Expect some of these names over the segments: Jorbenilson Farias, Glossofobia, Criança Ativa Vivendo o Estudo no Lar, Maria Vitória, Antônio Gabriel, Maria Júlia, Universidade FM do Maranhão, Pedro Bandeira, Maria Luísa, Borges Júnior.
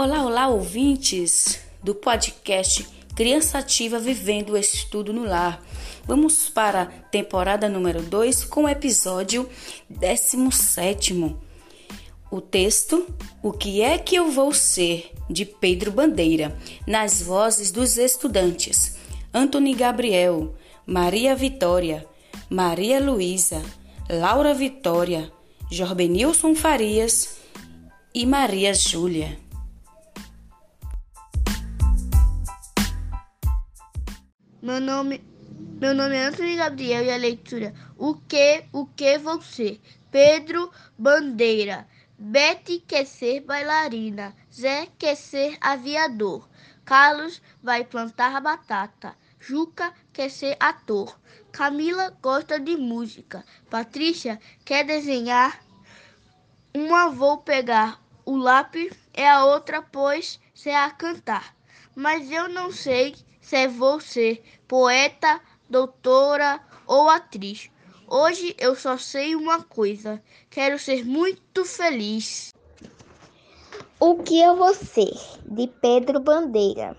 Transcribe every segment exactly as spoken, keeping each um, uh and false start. Olá, olá, ouvintes do podcast Criança Ativa Vivendo o Estudo no Lar. Vamos para a temporada número dois com o episódio décimo sétimo. O texto O que é que eu vou ser, de Pedro Bandeira, nas vozes dos estudantes Antônio Gabriel, Maria Vitória, Maria Luísa, Laura Vitória, Jorbenilson Farias e Maria Júlia. Meu nome, meu nome é Antônio Gabriel e a leitura O que, o que vou ser? Pedro Bandeira. Bete quer ser bailarina, Zé quer ser aviador, Carlos vai plantar batata, Juca quer ser ator, Camila gosta de música, Patrícia quer desenhar. Uma vou pegar o lápis e a outra pois se a cantar. Mas eu não sei se vou ser poeta, doutora ou atriz. Hoje eu só sei uma coisa, quero ser muito feliz. O que eu vou ser, de Pedro Bandeira.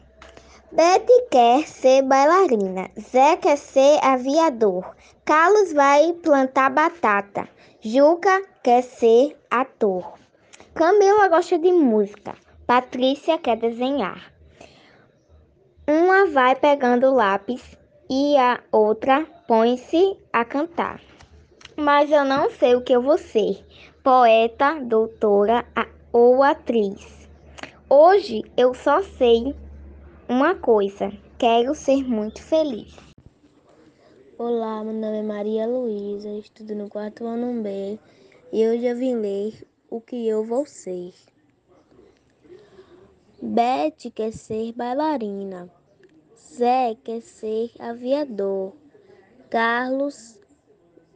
Bete quer ser bailarina, Zé quer ser aviador, Carlos vai plantar batata, Juca quer ser ator, Camila gosta de música, Patrícia quer desenhar. Uma vai pegando o lápis e a outra põe-se a cantar. Mas eu não sei o que eu vou ser, poeta, doutora ou atriz. Hoje eu só sei uma coisa, quero ser muito feliz. Olá, meu nome é Maria Luísa, estudo no quarto ano B e hoje eu vim ler O que eu vou ser. Bete quer ser bailarina, Zé quer ser aviador, Carlos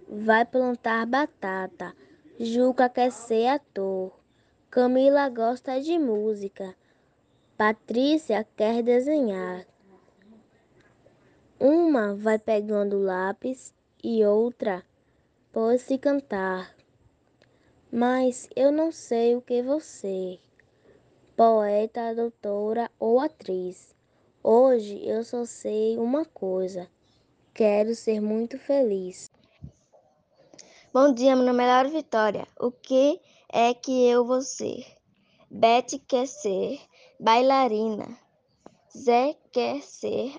vai plantar batata, Juca quer ser ator, Camila gosta de música, Patrícia quer desenhar. Uma vai pegando lápis e outra pôs-se cantar. Mas eu não sei o que vou ser, poeta, doutora ou atriz. Hoje eu só sei uma coisa, quero ser muito feliz. Bom dia, meu nome é Laura Vitória. O que é que eu vou ser? Bete quer ser bailarina, Zé quer ser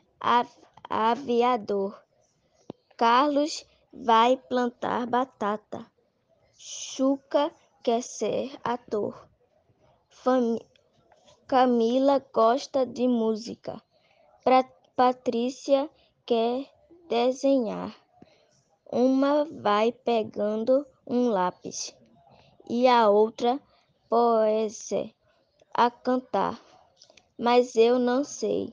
aviador, Carlos vai plantar batata, Juca quer ser ator, Fam... Camila gosta de música, pra... Patrícia quer desenhar. Uma vai pegando um lápis e a outra põe-se a cantar. Mas eu não sei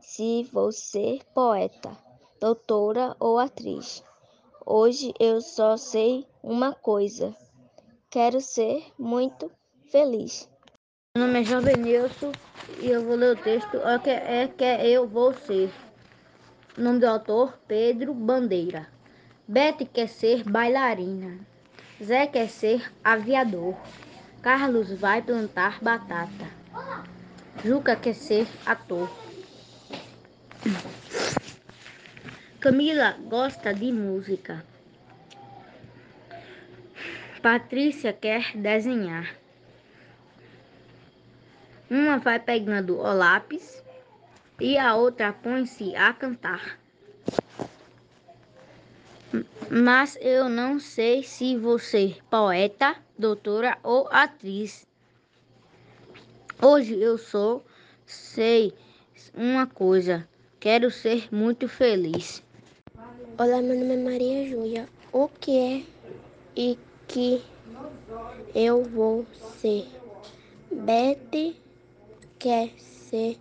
se vou ser poeta, doutora ou atriz. Hoje eu só sei uma coisa, quero ser muito feliz. Meu nome é Jorbenilson e eu vou ler o texto O que é que eu vou ser. Nome do autor, Pedro Bandeira. Bete quer ser bailarina, Zé quer ser aviador, Carlos vai plantar batata, Juca quer ser ator, Camila gosta de música, Patrícia quer desenhar. Uma vai pegando o lápis e a outra põe-se a cantar. Mas eu não sei se vou ser poeta, doutora ou atriz. Hoje eu só sei uma coisa, quero ser muito feliz. Olá, meu nome é Maria Júlia. O que é e que eu vou ser? Bete quer ser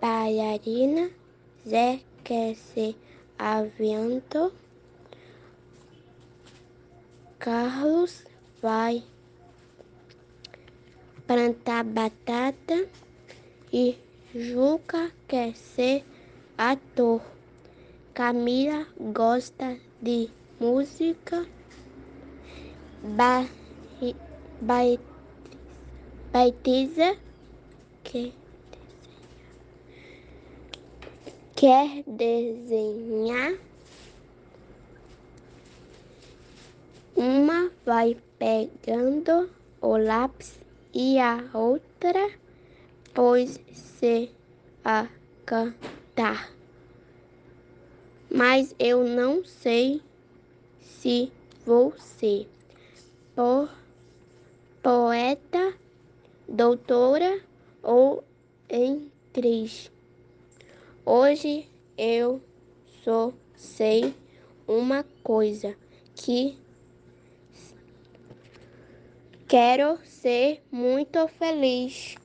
bailarina, Zé quer ser aviador, Carlos vai plantar batata e Juca quer ser ator. Camila gosta de música. Ba- ba- Baitiza quer desenhar, quer desenhar. Uma vai pegando o lápis e a outra pôs-se a cantar. Mas eu não sei se vou ser po- poeta, doutora ou atriz. Hoje eu só sei uma coisa, que quero ser muito feliz.